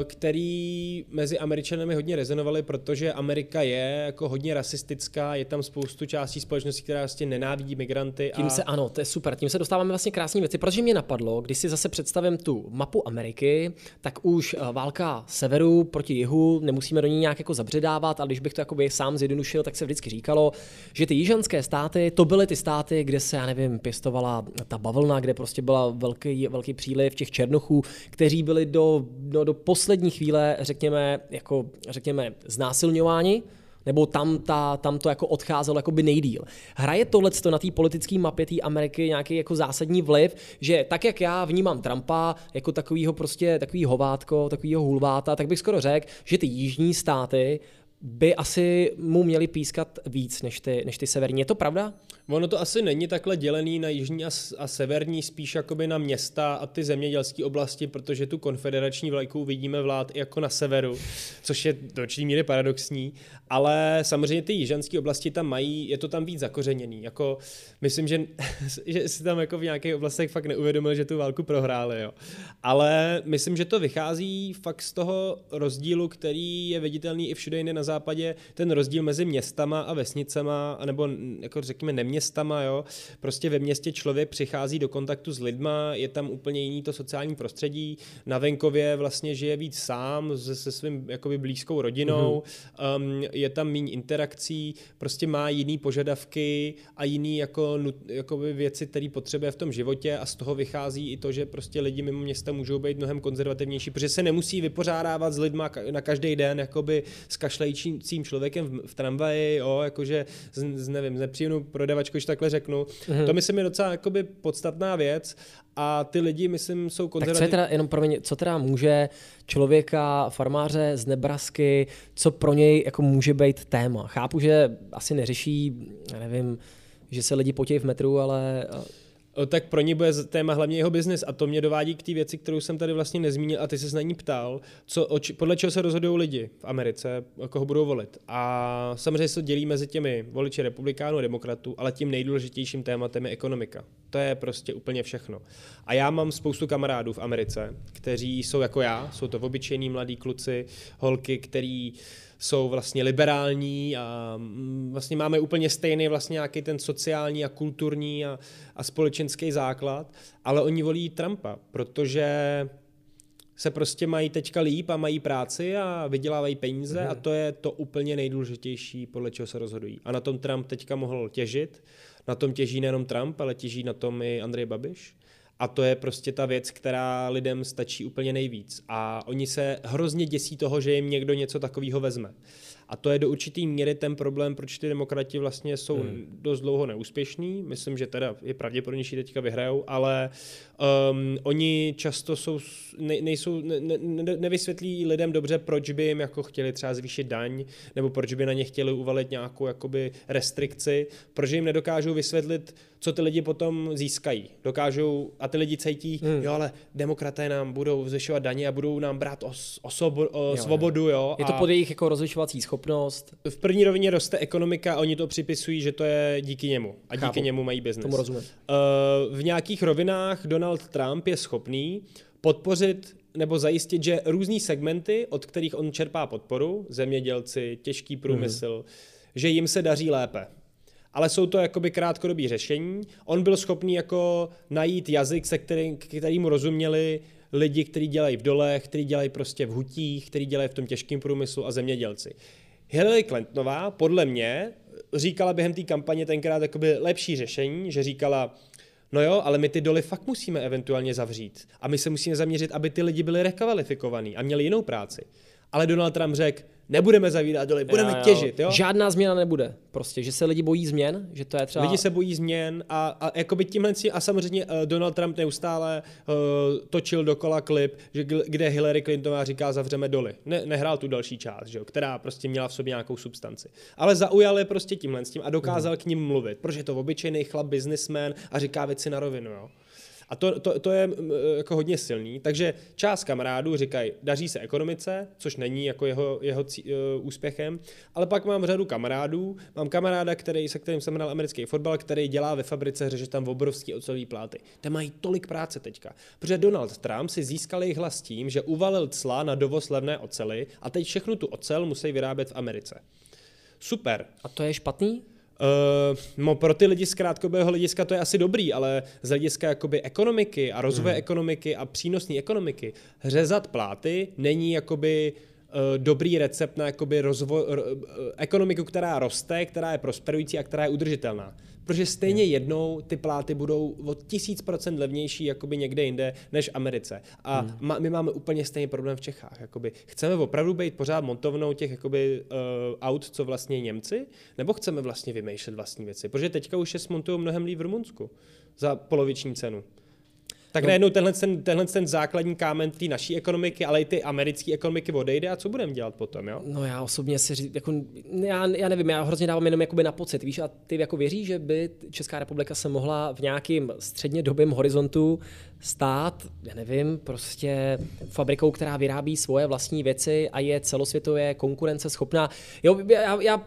který mezi Američanami hodně rezonovaly, protože Amerika je jako hodně rasistická, je tam spoustu částí společnosti, která vlastně nenávidí migranty. Ano, to je super, tím se dostáváme vlastně krásné věci, protože mě napadlo, když si zase představím tu mapu Ameriky, tak už válka severu proti jihu, nemusíme do ní nějak jako zabředávat, ale když bych to jakoby sám zjednodušil, tak se vždycky říkalo, že ty jižanské státy, to byly ty státy, kde se, já nevím, pěstovala ta bavlna, kde prostě byla velký příliv těch černochů, kteří byli do poslední chvíle, řekněme, znásilňování, nebo tam to jako odcházelo jako by nejdýl. Hraje tohleto na té politické mapě té Ameriky nějaký jako zásadní vliv, že tak, jak já vnímám Trumpa jako takový hovátko, takovýho hulváta, tak bych skoro řekl, že ty jižní státy by asi mu měli pískat víc než ty severní. Je to pravda? Ono to asi není takhle dělený na jižní a severní, spíš jakoby na města a ty zemědělské oblasti, protože tu konfederační vlajku vidíme vlád i jako na severu, což je do určitý míry paradoxní, ale samozřejmě ty jižanské oblasti tam mají, je to tam víc zakořeněný. Jako, myslím, že si tam jako v nějakých oblastech fakt neuvědomil, že tu válku prohráli. Jo. Ale myslím, že to vychází fakt z toho rozdílu, který je viditelný i všude jinde na západě, ten rozdíl mezi městama a vesnicama, nebo jako řekněme neměstama, jo. Prostě ve městě člověk přichází do kontaktu s lidma, je tam úplně jiný to sociální prostředí, na venkově vlastně žije víc sám se svým jakoby blízkou rodinou, je tam méně interakcí, prostě má jiný požadavky a jiný jakoby věci, které potřebuje v tom životě a z toho vychází i to, že prostě lidi mimo města můžou být mnohem konzervativnější, protože se nemusí vypořádávat s lidma na každý den, jakoby s kašlejícím člověkem v tramvaji, jo, jakože nevím, nepříjemnou prodavačku, když takhle řeknu. To myslím je docela jakoby podstatná věc a ty lidi, myslím, jsou konzervativní. Tak co teda může člověka, farmáře z Nebrasky, co pro něj jako může být téma? Chápu, že asi neřeší, já nevím, že se lidi potějí v metru, ale... Tak pro ně bude téma hlavně jeho biznis a to mě dovádí k té věci, kterou jsem tady vlastně nezmínil a ty ses na ní ptal, podle čeho se rozhodují lidi v Americe, koho budou volit. A samozřejmě se dělí mezi těmi voliči republikánů a demokratů, ale tím nejdůležitějším tématem je ekonomika. To je prostě úplně všechno. A já mám spoustu kamarádů v Americe, kteří jsou jako já, jsou to obyčejní mladí kluci, holky, který jsou vlastně liberální a vlastně máme úplně stejný vlastně nějaký ten sociální a kulturní a společenský základ, ale oni volí Trumpa, protože se prostě mají teďka líp a mají práci a vydělávají peníze a to je to úplně nejdůležitější, podle čeho se rozhodují. A na tom Trump teďka mohl těžit, na tom těží nejenom Trump, ale těží na tom i Andrej Babiš. A to je prostě ta věc, která lidem stačí úplně nejvíc. A oni se hrozně děsí toho, že jim někdo něco takového vezme. A to je do určitý míry ten problém, proč ty demokrati vlastně jsou dost dlouho neúspěšní. Myslím, že teda je pravděpodobnější teďka vyhrajou, ale oni často jsou, nevysvětlí lidem dobře, proč by jim jako chtěli třeba zvýšit daň, nebo proč by na ně chtěli uvalit nějakou jakoby restrikci, protože jim nedokážou vysvětlit, co ty lidi potom získají. Dokážou, a ty lidi cítí, jo, ale demokraté nám budou zvyšovat daně a budou nám brát svobodu. Jo, je to pod jejich jako rozlišovací schopnost. V první rovině roste ekonomika a oni to připisují, že to je díky němu. A díky němu mají biznes. Tomu rozumím. V nějakých rovinách Donald Trump je schopný podpořit nebo zajistit, že různý segmenty, od kterých on čerpá podporu, zemědělci, těžký průmysl, že jim se daří lépe. Ale jsou to jakoby krátkodobý řešení. On byl schopný jako najít jazyk, se kterým rozuměli lidi, kteří dělají v dolech, kteří dělají prostě v hutích, kteří dělají v tom těžkém průmyslu a zemědělci. Hillary Clintonová podle mě říkala během té kampaně tenkrát jakoby lepší řešení, že říkala, no jo, ale my ty doly fakt musíme eventuálně zavřít a my se musíme zaměřit, aby ty lidi byli rekvalifikovaní a měli jinou práci. Ale Donald Trump řekl, nebudeme zavírat doly, budeme těžit. Jo? Žádná změna nebude. Prostě, že se lidi bojí změn, že to je třeba... Lidi se bojí změn a jakoby tímhle a samozřejmě Donald Trump neustále točil dokola klip, že, kde Hillary Clintonová říká zavřeme doly. Ne, nehrál tu další část, že jo, která prostě měla v sobě nějakou substanci. Ale zaujal je prostě tímhle s tím a dokázal k ním mluvit, protože je to obyčejný chlap, businessman a říká věci na rovinu. Jo? A to je jako hodně silný, takže část kamarádů říkají, daří se ekonomice, což není jako jeho úspěchem, ale pak mám řadu kamarádů, mám kamaráda, se kterým jsem hrál americký fotbal, který dělá ve fabrice, řeže tam obrovský ocelové pláty. Tam mají tolik práce teďka, protože Donald Trump si získal jejich hlas tím, že uvalil cla na dovoz levné oceli a teď všechnu tu ocel musí vyrábět v Americe. Super. A to je špatný? No pro ty lidi z krátkodobého hlediska to je asi dobrý, ale z hlediska jakoby ekonomiky a rozvoje ekonomiky a přínosné ekonomiky řezat pláty není jakoby dobrý recept na jakoby ekonomiku, která roste, která je prosperující a která je udržitelná. Protože stejně jednou ty pláty budou o 1000% levnější jakoby někde jinde než v Americe. A my máme úplně stejný problém v Čechách. Jakoby. Chceme opravdu být pořád montovnou těch jakoby, aut, co vlastně Němci? Nebo chceme vlastně vymýšlet vlastní věci? Protože teďka už je smontují mnohem líp v Rumunsku za poloviční cenu. Tak najednou tenhle ten základní kámen té naší ekonomiky, ale i ty americké ekonomiky odejde a co budeme dělat potom, jo? No já osobně já nevím, já hrozně dávám jenom jakoby na pocit, víš, a ty jako věříš, že by Česká republika se mohla v nějakým střednědobém horizontu stát, já nevím, prostě fabrikou, která vyrábí svoje vlastní věci a je celosvětově konkurenceschopná. Jo,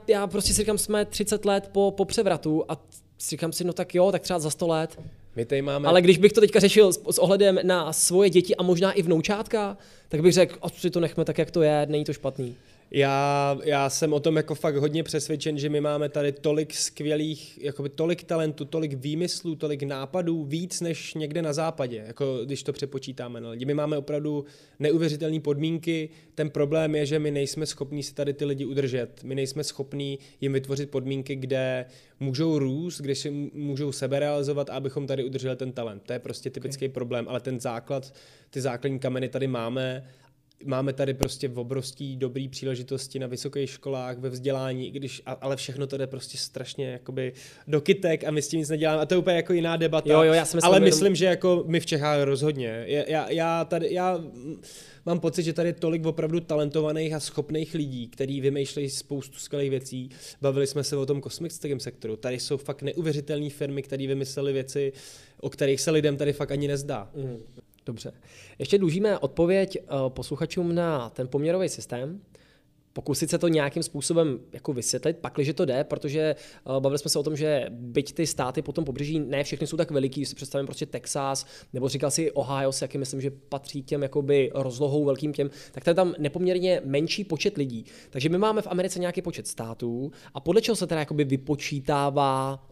já prostě si říkám, jsme 30 let po převratu a říkám si, no tak jo, tak třeba za 100 let. My tady máme... Ale když bych to teďka řešil s ohledem na svoje děti a možná i vnoučátka, tak bych řekl, asi to nechme tak, jak to je, není to špatný. Já jsem o tom jako fakt hodně přesvědčen, že my máme tady tolik skvělých, jakoby tolik talentů, tolik výmyslů, tolik nápadů, víc než někde na západě, jako když to přepočítáme na lidi. My máme opravdu neuvěřitelné podmínky, ten problém je, že my nejsme schopní si tady ty lidi udržet, my nejsme schopní jim vytvořit podmínky, kde můžou růst, kde se můžou seberealizovat, abychom tady udrželi ten talent. To je prostě typický problém, ale ten základ, ty základní kameny tady máme. Máme tady prostě obrovský dobrý příležitosti na vysokých školách, ve vzdělání, ale všechno to jde prostě strašně jakoby do kytek a my s tím nic neděláme. A to je úplně jako jiná debata. Jo, já ale myslím, že jako my v Čechách rozhodně. Já mám pocit, že tady je tolik opravdu talentovaných a schopných lidí, kteří vymýšlejí spoustu skvělých věcí. Bavili jsme se o tom kosmickém sektoru. Tady jsou fakt neuvěřitelné firmy, které vymyslely věci, o kterých se lidem tady fakt ani nezdá. Dobře. Ještě dlužíme odpověď posluchačům na ten poměrový systém. pokusit se to nějakým způsobem jako vysvětlit, pakliže to jde, protože bavili jsme se o tom, že byť ty státy po tom pobřeží, ne všechny jsou tak veliký, když si představím prostě Texas, nebo říkal si Ohio, jaký myslím, že patří těm jakoby rozlohou velkým těm, tak tady tam nepoměrně menší počet lidí. Takže my máme v Americe nějaký počet států a podle čeho se teda jakoby vypočítává,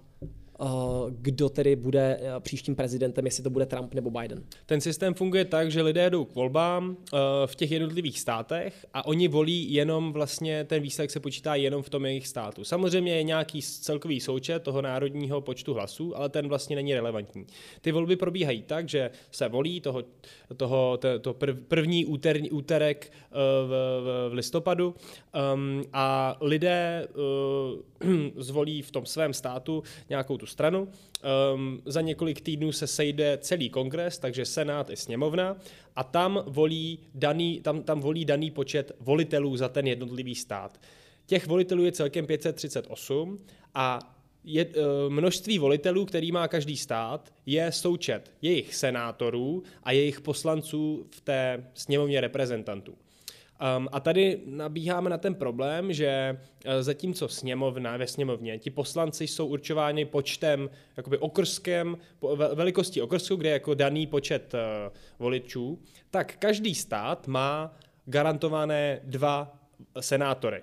kdo tedy bude příštím prezidentem, jestli to bude Trump nebo Biden. Ten systém funguje tak, že lidé jdou k volbám v těch jednotlivých státech a oni volí jenom vlastně, ten výsledek se počítá jenom v tom jejich státu. Samozřejmě je nějaký celkový součet toho národního počtu hlasů, ale ten vlastně není relevantní. Ty volby probíhají tak, že se volí první úterek v listopadu a lidé zvolí v tom svém státu nějakou tu stranu. Za několik týdnů se sejde celý kongres, takže senát i sněmovna, a tam volí daný počet volitelů za ten jednotlivý stát. Těch volitelů je celkem 538 a množství volitelů, který má každý stát, je součet jejich senátorů a jejich poslanců v té sněmovně reprezentantů. A tady nabíháme na ten problém, že zatímco ve sněmovně ti poslanci jsou určováni počtem, jakoby okrskem, velikostí okrsku, kde je jako daný počet voličů, tak každý stát má garantované 2 senátory.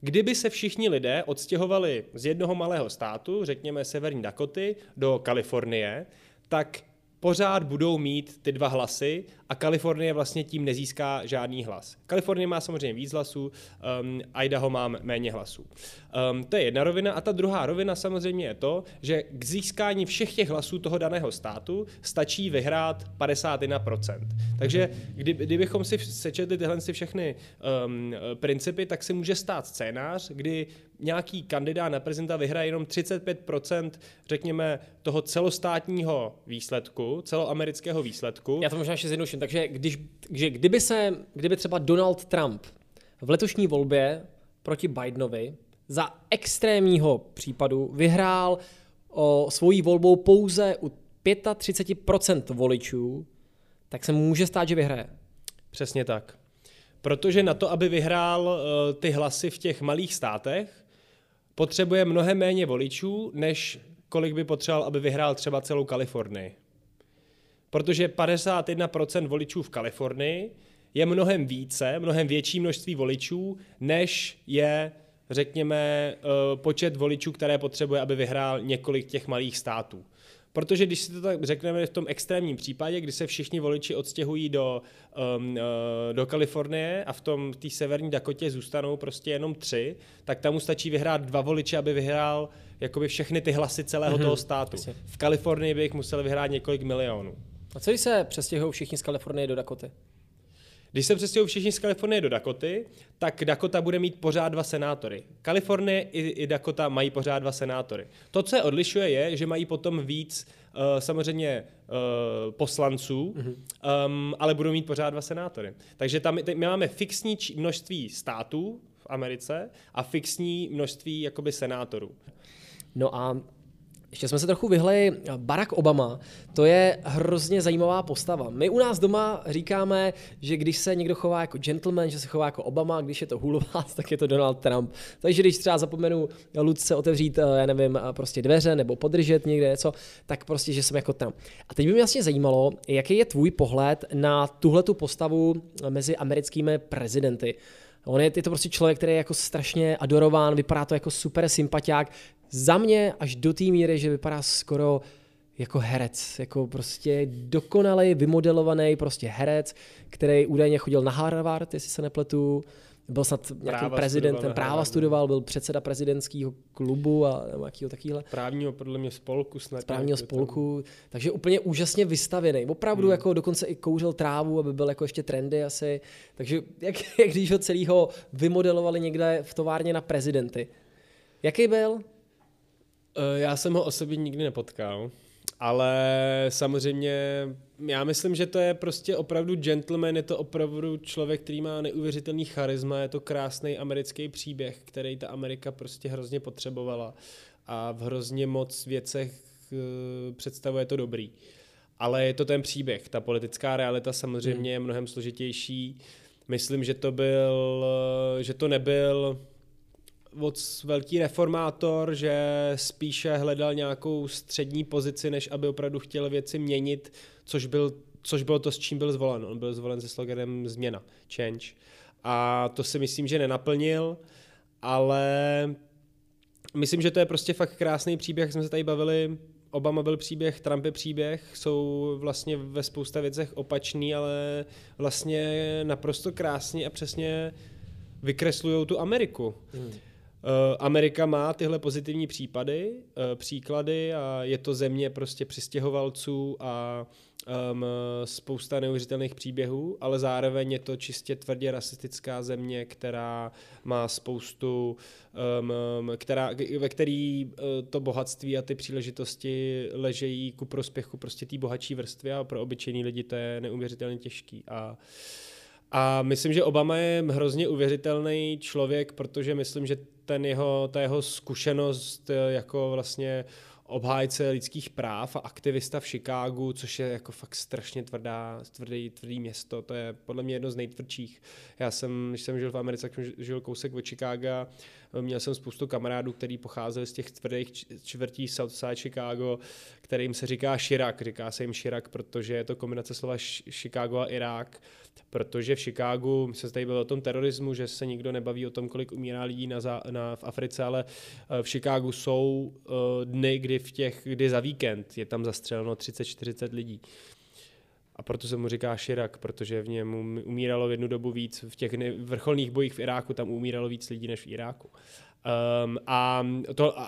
Kdyby se všichni lidé odstěhovali z jednoho malého státu, řekněme severní Dakoty, do Kalifornie, tak pořád budou mít ty 2 hlasy a Kalifornie vlastně tím nezíská žádný hlas. Kalifornie má samozřejmě víc hlasů, Idaho má méně hlasů. To je jedna rovina a ta druhá rovina samozřejmě je to, že k získání všech těch hlasů toho daného státu stačí vyhrát 51%. Takže kdybychom si sečetli tyhle si všechny principy, tak se může stát scénář, kdy nějaký kandidát na prezidenta vyhraje jenom 35%, řekněme, toho celostátního výsledku, celoamerického výsledku. Já to možná ještě zjednoduším. Takže kdyby třeba Donald Trump v letošní volbě proti Bidenovi za extrémního případu vyhrál svojí volbou pouze u 35% voličů, tak se může stát, že vyhraje. Přesně tak. Protože na to, aby vyhrál ty hlasy v těch malých státech, potřebuje mnohem méně voličů, než kolik by potřeboval, aby vyhrál třeba celou Kalifornii. Protože 51% voličů v Kalifornii je mnohem větší množství voličů, než je, řekněme, počet voličů, které potřebuje, aby vyhrál několik těch malých států. Protože když si to tak řekneme v tom extrémním případě, kdy se všichni voliči odstěhují do Kalifornie a v té severní Dakotě zůstanou prostě jenom 3, tak tam mu stačí vyhrát 2 voliče, aby vyhrál jakoby všechny ty hlasy celého toho státu. V Kalifornii by jich museli vyhrát několik milionů. A co když se přestěhují všichni z Kalifornie do Dakoty? Když se přestěhují všichni z Kalifornie do Dakoty, tak Dakota bude mít pořád 2 senátory. Kalifornie i Dakota mají pořád 2 senátory. To, co je odlišuje, je, že mají potom víc samozřejmě poslanců, ale budou mít pořád 2 senátory. Takže my máme fixní množství států v Americe a fixní množství jakoby senátorů. No a ještě jsme se trochu vyhli, Barack Obama, to je hrozně zajímavá postava. My u nás doma říkáme, že když se někdo chová jako gentleman, že se chová jako Obama, když je to hulvát, tak je to Donald Trump. Takže když třeba zapomenu Lucce otevřít, já nevím, prostě dveře nebo podržet někde něco, tak prostě, že jsem jako Trump. A teď by mě jasně zajímalo, jaký je tvůj pohled na tuhletu postavu mezi americkými prezidenty. On je to prostě člověk, který je jako strašně adorován, vypadá to jako super sympatiák. Za mě až do té míry, že vypadá skoro jako herec, jako prostě dokonalej, vymodelovaný prostě herec, který údajně chodil na Harvard, jestli se nepletu, byl snad nějakým prezidentem, práva studoval, byl předseda prezidentského klubu a nějakého takového. Právního, podle mě, spolku snad. Právního spolku, takže úplně úžasně vystavěný. Opravdu jako dokonce i kouřil trávu, aby byl jako ještě trendy asi. Takže jak když ho celého vymodelovali někde v továrně na prezidenty. Jaký byl? Já jsem ho osobně nikdy nepotkal, ale samozřejmě já myslím, že to je prostě opravdu gentleman, je to opravdu člověk, který má neuvěřitelný charisma, je to krásný americký příběh, který ta Amerika prostě hrozně potřebovala a v hrozně moc věcech představuje to dobrý. Ale je to ten příběh, ta politická realita samozřejmě je mnohem složitější. Myslím, že to nebyl moc velký reformátor, že spíše hledal nějakou střední pozici, než aby opravdu chtěl věci měnit, což bylo to, s čím byl zvolen. On byl zvolen se sloganem změna, change. A to si myslím, že nenaplnil, ale myslím, že to je prostě fakt krásný příběh, jak jsme se tady bavili. Obama byl příběh, Trump je příběh, jsou vlastně ve spousta věcech opačný, ale vlastně naprosto krásně a přesně vykreslujou tu Ameriku. Amerika má tyhle pozitivní příklady a je to země prostě přistěhovalců a spousta neuvěřitelných příběhů, ale zároveň je to čistě tvrdě rasistická země, která má spoustu, ve které to bohatství a ty příležitosti ležejí ku prospěchu prostě té bohatší vrstvy a pro obyčejný lidi to je neuvěřitelně těžký. A myslím, že Obama je hrozně uvěřitelný člověk, protože myslím, že ta jeho zkušenost jako vlastně obhájce lidských práv a aktivista v Chicagu, což je jako fakt strašně tvrdý město, to je podle mě jedno z nejtvrdších. Já jsem, když jsem žil v Americe, tak jsem žil kousek od Chicaga, měl jsem spoustu kamarádů, kteří pocházeli z těch tvrdých čtvrtí Southside Chicago, kterým se říká Chirac. Říká se jim Chirac, protože je to kombinace slova Chicago a Irák, protože v Chicagu, my se tady bylo o tom terorismu, že se nikdo nebaví o tom, kolik umírá lidí v Africe, ale v Chicagu jsou dny, kdy za víkend je tam zastřeleno 30-40 lidí. A proto se mu říká Chirac, protože v něm umíralo v jednu dobu víc, v těch vrcholných bojích v Iráku tam umíralo víc lidí než v Iráku. A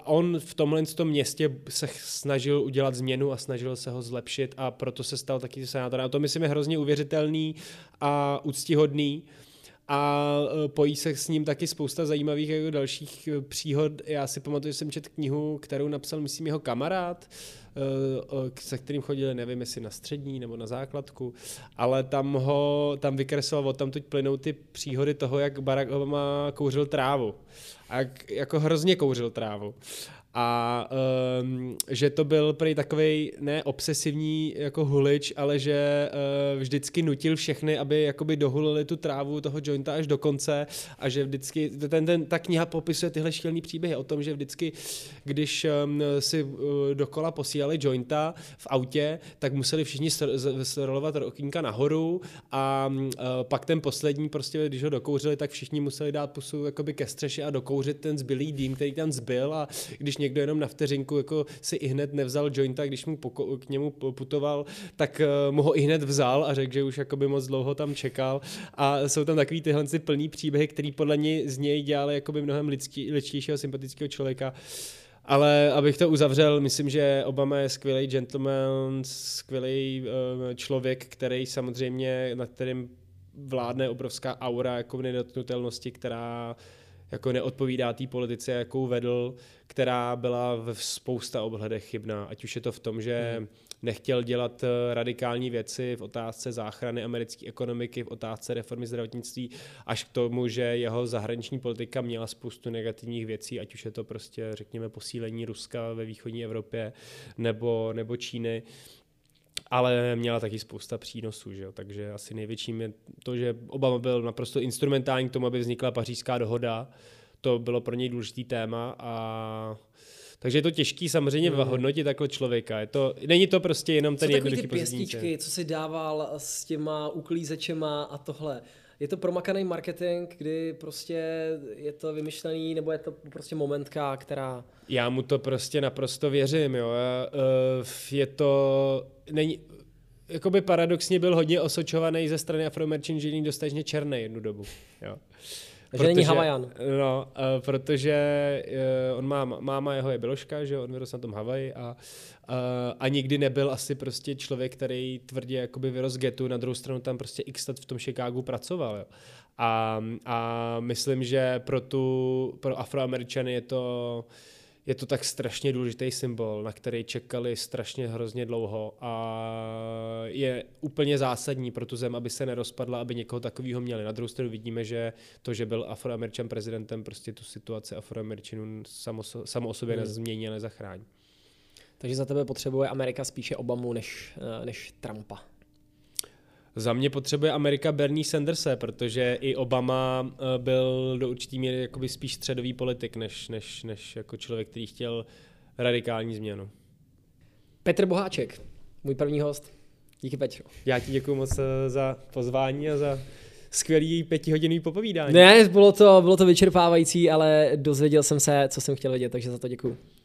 on v tomhle městě se snažil udělat změnu a snažil se ho zlepšit a proto se stal taky senátorem. A to myslím je hrozně uvěřitelný a úctihodný. A pojí se s ním taky spousta zajímavých jako dalších příhod. Já si pamatuju, že jsem četl knihu, kterou napsal, myslím, jeho kamarád, se kterým chodili, nevím, jestli na střední nebo na základku, ale tam vykresloval odtamtud plynou ty příhody toho, jak Barack Obama kouřil trávu. A jak jako hrozně kouřil trávu. A že to byl prý takovej ne obsesivní jako hulič, ale že vždycky nutil všechny, aby jakoby dohulili tu trávu toho jointa až do konce a že vždycky, ta kniha popisuje tyhle šílený příběhy o tom, že vždycky, když si dokola posílali jointa v autě, tak museli všichni srolovat okýnka nahoru a pak ten poslední prostě, když ho dokouřili, tak všichni museli dát pusu jakoby ke střeše a dokouřit ten zbylý dým, který tam zbyl a když někdo jenom na vteřinku jako si i hned nevzal jointa, když mu k němu putoval, tak mu ho i hned vzal a řekl, že už jakoby moc dlouho tam čekal. A jsou tam takový tyhle plný příběhy, který podle něj z něj dělali jakoby mnohem lidštějšího, sympatického člověka. Ale abych to uzavřel, myslím, že Obama je skvělý gentleman, skvělý člověk, který samozřejmě, nad kterým vládne obrovská aura jako nedotknutelnosti, která jako neodpovídá té politice, jakou vedl, která byla ve spousta obhledech chybná. Ať už je to v tom, že nechtěl dělat radikální věci v otázce záchrany americké ekonomiky, v otázce reformy zdravotnictví, až k tomu, že jeho zahraniční politika měla spoustu negativních věcí, ať už je to prostě, řekněme, posílení Ruska ve východní Evropě nebo Číny. Ale měla taky spousta přínosů, že jo? Takže asi největším je to, že Obama byl naprosto instrumentální k tomu, aby vznikla Pařížská dohoda. To bylo pro něj důležitý téma a takže je to těžký samozřejmě hodnotit takhle člověka. Není to prostě jenom ten jednoduchý pozitivní. Co takový ty pěstičky, co si dával s těma uklízečema a tohle. Je to promakaný marketing, kdy prostě je to vymyšlený, nebo je to prostě momentka, která... Já mu to prostě naprosto věřím, jo. Je to... Není... Jakoby paradoxně byl hodně osočovaný ze strany afroameričanů, že není dostatečně černý jednu dobu, jo. Protože není Havajan. No, protože on máma jeho je Běloška, že on vyrostl na tom Havaji a nikdy nebyl asi prostě člověk, který tvrdě jakoby vyrost getu, na druhou stranu tam prostě x let v tom Chicagu pracoval, jo. A myslím, že pro Afroameričany je to tak strašně důležitý symbol, na který čekali strašně hrozně dlouho a je úplně zásadní pro tu zem, aby se nerozpadla, aby někoho takového měli. Na druhou stranu vidíme, že to, že byl Afroameričan prezidentem, prostě tu situaci Afroameričanů samo o sobě nezmění a nezachrání. Takže za tebe potřebuje Amerika spíše Obamu než Trumpa. Za mě potřebuje Amerika Bernie Sanderse, protože i Obama byl do určitý míry jakoby spíš středový politik, než jako člověk, který chtěl radikální změnu. Petr Boháček, můj první host. Díky, Petře. Já ti děkuju moc za pozvání a za skvělý 5hodinový popovídání. Ne, bylo to vyčerpávající, ale dozvěděl jsem se, co jsem chtěl vědět, takže za to děkuju.